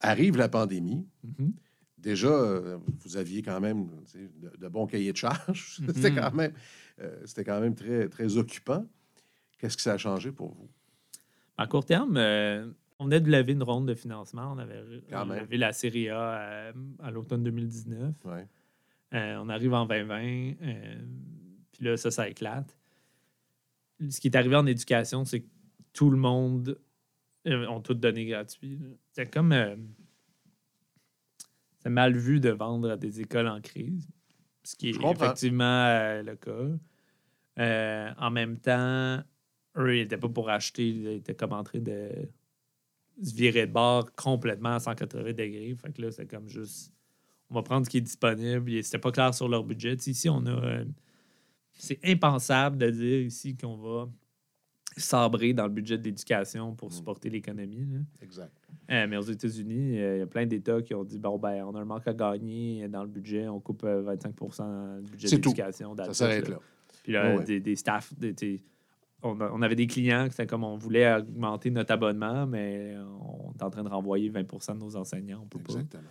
arrive la pandémie. Mm-hmm. Déjà, euh, vous aviez quand même de, de bons cahiers de charges. Mm-hmm. C'était quand même, euh, c'était quand même très, très occupant. Qu'est-ce que ça a changé pour vous? À court terme, euh, on venait de lever une ronde de financement. On avait quand levé même. la série A à, à l'automne deux mille dix-neuf. Ouais. Euh, on arrive en vingt vingt. Euh, Puis là, ça, ça éclate. Ce qui est arrivé en éducation, c'est que tout le monde euh, ont toutes donné gratuit. C'est comme... Euh, C'est mal vu de vendre à des écoles en crise. ce qui est effectivement euh, le cas. Euh, en même temps, eux, ils n'étaient pas pour acheter, ils étaient comme en train de se virer de bord complètement à cent quatre-vingts degrés. Fait que là, c'est comme juste, on va prendre ce qui est disponible. Et c'était pas clair sur leur budget. Ici, on a... Euh, c'est impensable de dire ici qu'on va sabrer dans le budget de l'éducation pour supporter mmh. l'économie. Là. Exact. Euh, mais aux États-Unis, il euh, y a plein d'États qui ont dit bon, ben, on a un manque à gagner dans le budget, on coupe euh, vingt-cinq pour cent du budget c'est d'éducation. Tout. Ça s'arrête là. là. Puis là, oh, ouais. des, des staffs, des, des, on, on avait des clients qui étaient comme on voulait augmenter notre abonnement, mais on est en train de renvoyer vingt pour cent de nos enseignants. On peut Exactement.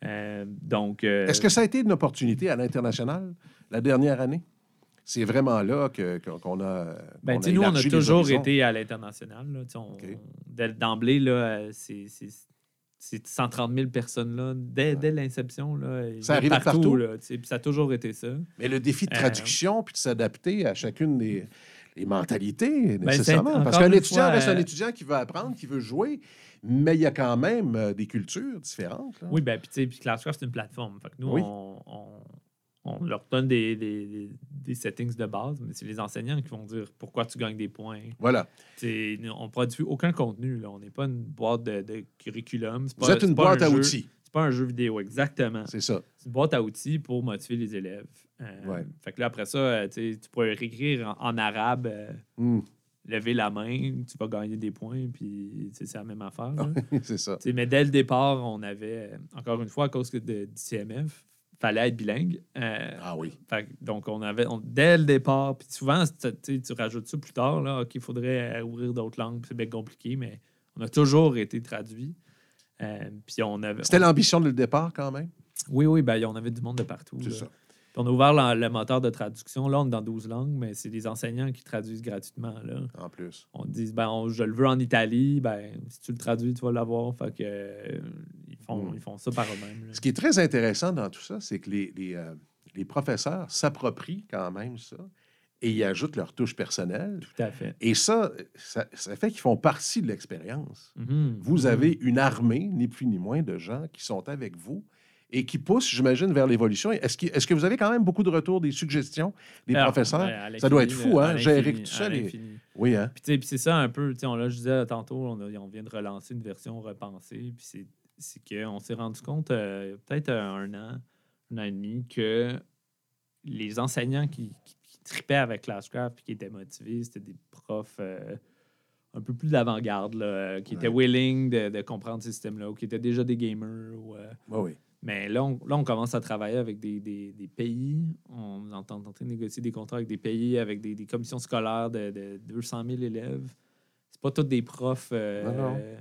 Pas. Euh, donc, euh, est-ce que ça a été une opportunité à l'international la dernière année? C'est vraiment là que, qu'on a. Ben, tu sais, nous, on a toujours été à l'international. Là. On, okay. on, d'emblée, là, c'est, c'est, c'est cent trente mille personnes là, dès, ouais. dès l'inception. Là, ça arrive partout. partout. Là, ça a toujours été ça. Mais le défi de traduction euh, puis de s'adapter à chacune des les mentalités, ben, nécessairement. Parce qu'un étudiant fois, reste un étudiant qui veut apprendre, qui veut jouer, mais il y a quand même des cultures différentes. Là. Oui, bien, puis Classcraft, c'est une plateforme. Fait que nous, oui. on. on On leur donne des, des, des settings de base, mais c'est les enseignants qui vont dire pourquoi tu gagnes des points. Voilà. C'est, on ne produit aucun contenu. Là. On n'est pas une boîte de, de curriculum. C'est Vous pas, êtes une boîte un à jeu, outils. C'est pas un jeu vidéo, exactement. C'est ça. C'est une boîte à outils pour motiver les élèves. Euh, ouais. Fait que là, après ça, tu pourrais réécrire en, en arabe, euh, mm. lever la main, tu vas gagner des points, puis c'est la même affaire. Là. C'est ça. T'sais, mais dès le départ, on avait, encore une fois, à cause de, de, du C M F, fallait être bilingue. Euh, ah oui. Fait, donc, on avait, on, dès le départ, puis souvent, tu rajoutes ça plus tard, là, OK, il faudrait euh, ouvrir d'autres langues, c'est bien compliqué, mais on a toujours été traduit. Euh, puis on avait... C'était on... l'ambition de le départ, quand même? Oui, oui, ben on avait du monde de partout. C'est là. Ça. Pis on a ouvert la, le moteur de traduction. Là, on est dans douze langues, mais c'est les enseignants qui traduisent gratuitement. Là. En plus. On dit, ben, on, je le veux en Italie, ben, si tu le traduis, tu vas l'avoir. Fait que, euh, ils, font, mmh. ils font ça par eux-mêmes. Là. Ce qui est très intéressant dans tout ça, c'est que les, les, euh, les professeurs s'approprient quand même ça et y ajoutent leur touche personnelle. Tout à fait. Et ça, ça, ça fait qu'ils font partie de l'expérience. Mmh. Vous mmh. avez une armée, ni plus ni moins, de gens qui sont avec vous et qui pousse, j'imagine, vers l'évolution. Est-ce que, est-ce que vous avez quand même beaucoup de retours, des suggestions des Alors, professeurs? Ouais, ça doit être fou, hein? Gérer tout ça. Les... Oui, hein? Puis c'est ça un peu, on, là, je disais tantôt, on, a, on vient de relancer une version repensée, puis c'est, c'est qu'on s'est rendu compte, euh, peut-être un an, un an et demi, que les enseignants qui, qui, qui tripaient avec Classcraft et qui étaient motivés, c'était des profs... Euh, un peu plus d'avant-garde, là, qui ouais. étaient willing de, de comprendre ce système-là, ou qui étaient déjà des gamers. Ou, euh, ouais, oui, oui. Mais là on, là, on commence à travailler avec des, des, des pays. On est en train de négocier des contrats avec des pays, avec des, des commissions scolaires de, de deux cent mille élèves. C'est pas tous des profs. Euh, non, non. Euh,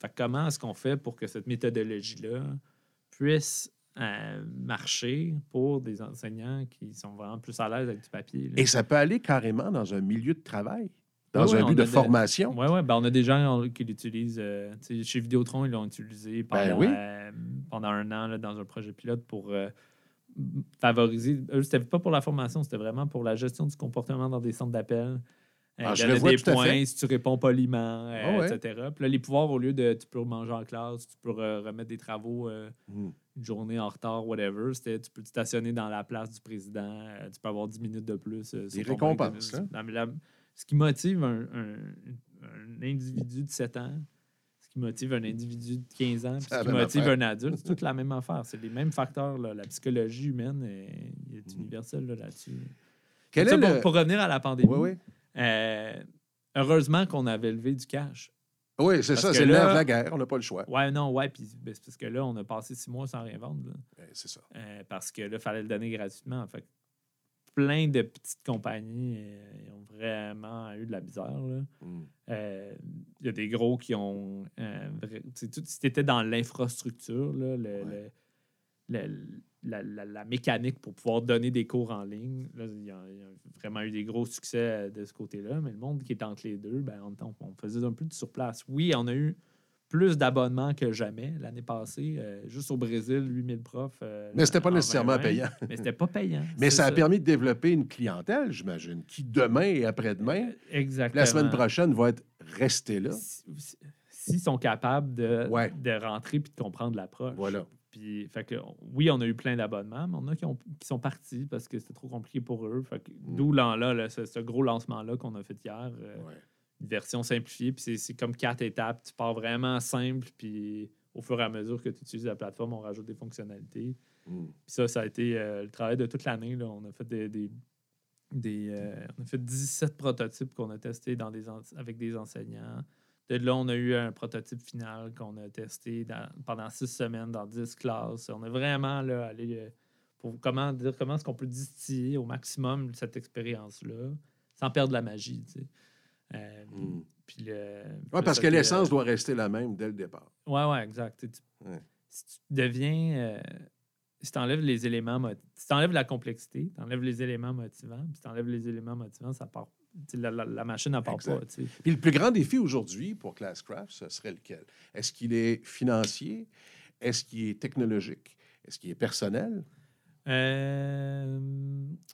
fait, comment est-ce qu'on fait pour que cette méthodologie-là puisse euh, marcher pour des enseignants qui sont vraiment plus à l'aise avec du papier? Là. Et ça peut aller carrément dans un milieu de travail. Dans oui, un but de formation. Oui, oui. Ben on a des gens qui l'utilisent. Euh, chez Vidéotron, ils l'ont utilisé pendant, ben oui. euh, pendant un an là, dans un projet pilote pour euh, favoriser. Eux, c'était pas pour la formation, c'était vraiment pour la gestion du comportement dans des centres d'appel. Euh, ah, je le vois des tout points, à fait. Si tu réponds poliment, euh, oh, ouais. et cetera. Puis là, les pouvoirs, au lieu de tu peux manger en classe, tu peux euh, remettre des travaux euh, mm. une journée en retard, whatever, c'était tu peux te stationner dans la place du président, euh, tu peux avoir dix minutes de plus. Euh, des récompenses. Hein? Dans la, Ce qui motive un, un, un individu de sept ans, ce qui motive un individu de quinze ans, puis ce qui motive affaire. un adulte, c'est toute la même affaire. C'est les mêmes facteurs. Là. La psychologie humaine est, est universelle là, là-dessus. Quel est ça, le... pour, pour revenir à la pandémie, oui, oui. Euh, heureusement qu'on avait levé du cash. Oui, c'est parce ça. C'est l'heure de la guerre. On n'a pas le choix. Oui, non, oui. Puis ben, c'est parce que là, on a passé six mois sans rien vendre. Là. C'est ça. Euh, parce que là, il fallait le donner gratuitement. En fait. Plein de petites compagnies euh, ont vraiment eu de la misère. Il mm. euh, y a des gros qui ont... Euh, vrai, tout, si tu étais dans l'infrastructure, là, le, ouais. le, le, la, la, la mécanique pour pouvoir donner des cours en ligne, il y, y a vraiment eu des gros succès de ce côté-là, mais le monde qui est entre les deux, ben, on, on faisait un peu de surplace. Oui, on a eu plus d'abonnements que jamais l'année passée. Euh, juste au Brésil, huit mille profs. Euh, mais c'était pas nécessairement vingt vingt, payant. Mais c'était pas payant. Mais ça, ça a permis de développer une clientèle, j'imagine, qui demain et après-demain, exactement. La semaine prochaine, va être restée là. S'ils si, si sont capables de, ouais. de rentrer puis de comprendre l'approche. Voilà. Puis Puis, fait que, oui, on a eu plein d'abonnements, mais on a qui, ont, qui sont partis parce que c'était trop compliqué pour eux. Fait que, mm. D'où là, là, ce, ce gros lancement-là qu'on a fait hier, euh, ouais. Une version simplifiée. Puis c'est, c'est comme quatre étapes. Tu pars vraiment simple, puis au fur et à mesure que tu utilises la plateforme, on rajoute des fonctionnalités. Mm. Puis ça, ça a été euh, le travail de toute l'année. Là. On a fait des... des Des, euh, on a fait dix-sept prototypes qu'on a testés dans des en- avec des enseignants. De là, on a eu un prototype final qu'on a testé dans, pendant six semaines dans dix classes. On a vraiment là, allé pour comment dire comment est-ce qu'on peut distiller au maximum cette expérience-là sans perdre la magie. Tu sais. Euh, mm. Puis le, ouais, parce que l'essence euh, doit rester la même dès le départ. Oui, oui, exact. Tu, ouais. Si tu deviens... Euh, Si tu enlèves les éléments... Moti- si tu enlèves la complexité, tu enlèves les éléments motivants, puis si tu enlèves les éléments motivants, ça part... La, la, la machine n'en part exact. Pas. T'sais. Puis le plus grand défi aujourd'hui pour Classcraft, ce serait lequel? Est-ce qu'il est financier? Est-ce qu'il est technologique? Est-ce qu'il est personnel? Euh,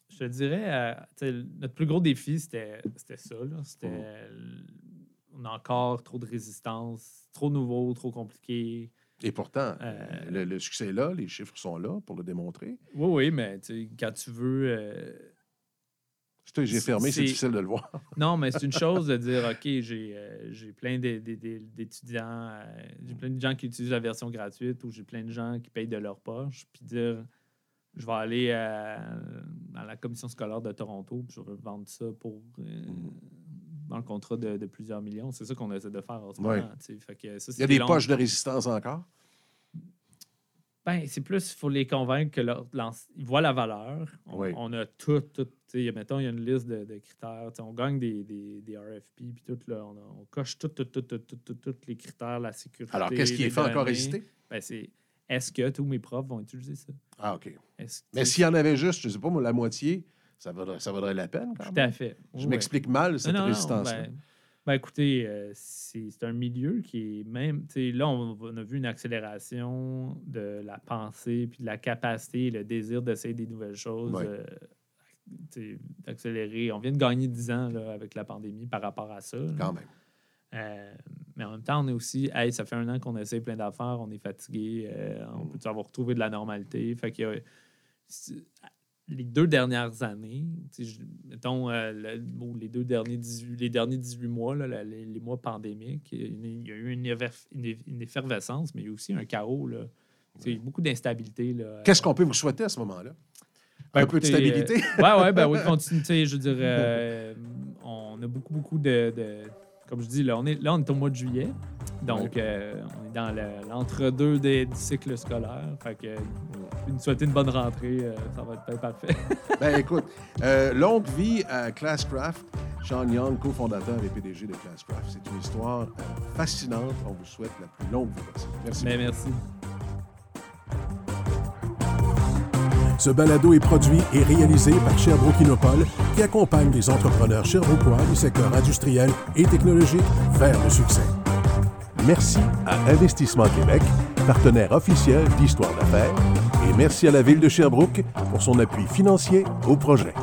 je te dirais... Euh, notre plus gros défi, c'était, c'était ça. Là. C'était... Oh. On a encore trop de résistance, trop nouveau, trop compliqué... Et pourtant, euh, le, le succès est là, les chiffres sont là pour le démontrer. Oui, oui, mais quand tu veux... Euh, c'est, j'ai fermé, c'est, c'est difficile de le voir. Non, mais c'est une chose de dire, OK, j'ai, euh, j'ai plein de, de, de, d'étudiants, euh, j'ai plein de gens qui utilisent la version gratuite ou j'ai plein de gens qui payent de leur poche, puis dire, je vais aller à, à la commission scolaire de Toronto, puis je vais vendre ça pour... Euh, mm. dans le contrat de, de plusieurs millions. C'est ça qu'on essaie de faire en ce moment. Oui. Fait que ça, il y a des long... poches de résistance encore? Bien, c'est plus, il faut les convaincre que leur, ils voient la valeur. On, oui. on a tout, tout. Mettons, il y a une liste de, de critères. T'sais, on gagne des, des, des R F P, puis tout, là, on, a, on coche tout, tout, tout, tout, tout, tout, tout, les critères, la sécurité. Alors, qu'est-ce qui les fait données. Encore résister? Bien, c'est... Est-ce que tous mes profs vont utiliser ça? Ah, OK. Est-ce que... Mais s'il y en avait juste, je ne sais pas, moi, la moitié... Ça vaudrait, ça vaudrait la peine, quand même. Tout à fait. Je ouais. m'explique mal, cette non, non, résistance-là. Ben, ben écoutez, euh, c'est, c'est un milieu qui est même... Là, on, on a vu une accélération de la pensée, puis de la capacité, le désir d'essayer des nouvelles choses, ouais. euh, d'accélérer. On vient de gagner dix ans là, avec la pandémie par rapport à ça. Quand là. Même. Euh, mais en même temps, on est aussi... Hey, ça fait un an qu'on essaie plein d'affaires, on est fatigué, euh, on mm. peut avoir retrouvé de la normalité. Fait qu'il y a... Les deux dernières années, je, mettons, euh, le, bon, les deux derniers dix-huit, les derniers dix-huit mois, là, la, les, les mois pandémiques, il, il y a eu une, éverf, une, une effervescence, mais il y a aussi un chaos. Là. Il y a beaucoup d'instabilité. Là. Qu'est-ce qu'on peut vous souhaiter à ce moment-là? Ben, un écoutez, peu de stabilité? Euh, ouais, ouais, ben, oui, continuité. Je veux dire, euh, on a beaucoup, beaucoup de... de comme je dis, là, on est, là, on est au mois de juillet. Donc, oui. euh, on est dans le, l'entre-deux des, du cycle scolaire. Fait que, nous souhaiter une bonne rentrée, euh, ça va être parfait. Ben écoute, euh, longue vie à Classcraft. Shawn Young, cofondateur et P D G de Classcraft. C'est une histoire euh, fascinante. On vous souhaite la plus longue vie possible. Merci. Ben, merci. Ce balado est produit et réalisé par Sherbrooke Innopole, qui accompagne les entrepreneurs sherbrookois du secteur industriel et technologique vers le succès. Merci à Investissement Québec, partenaire officiel d'Histoire d'affaires, et merci à la Ville de Sherbrooke pour son appui financier au projet.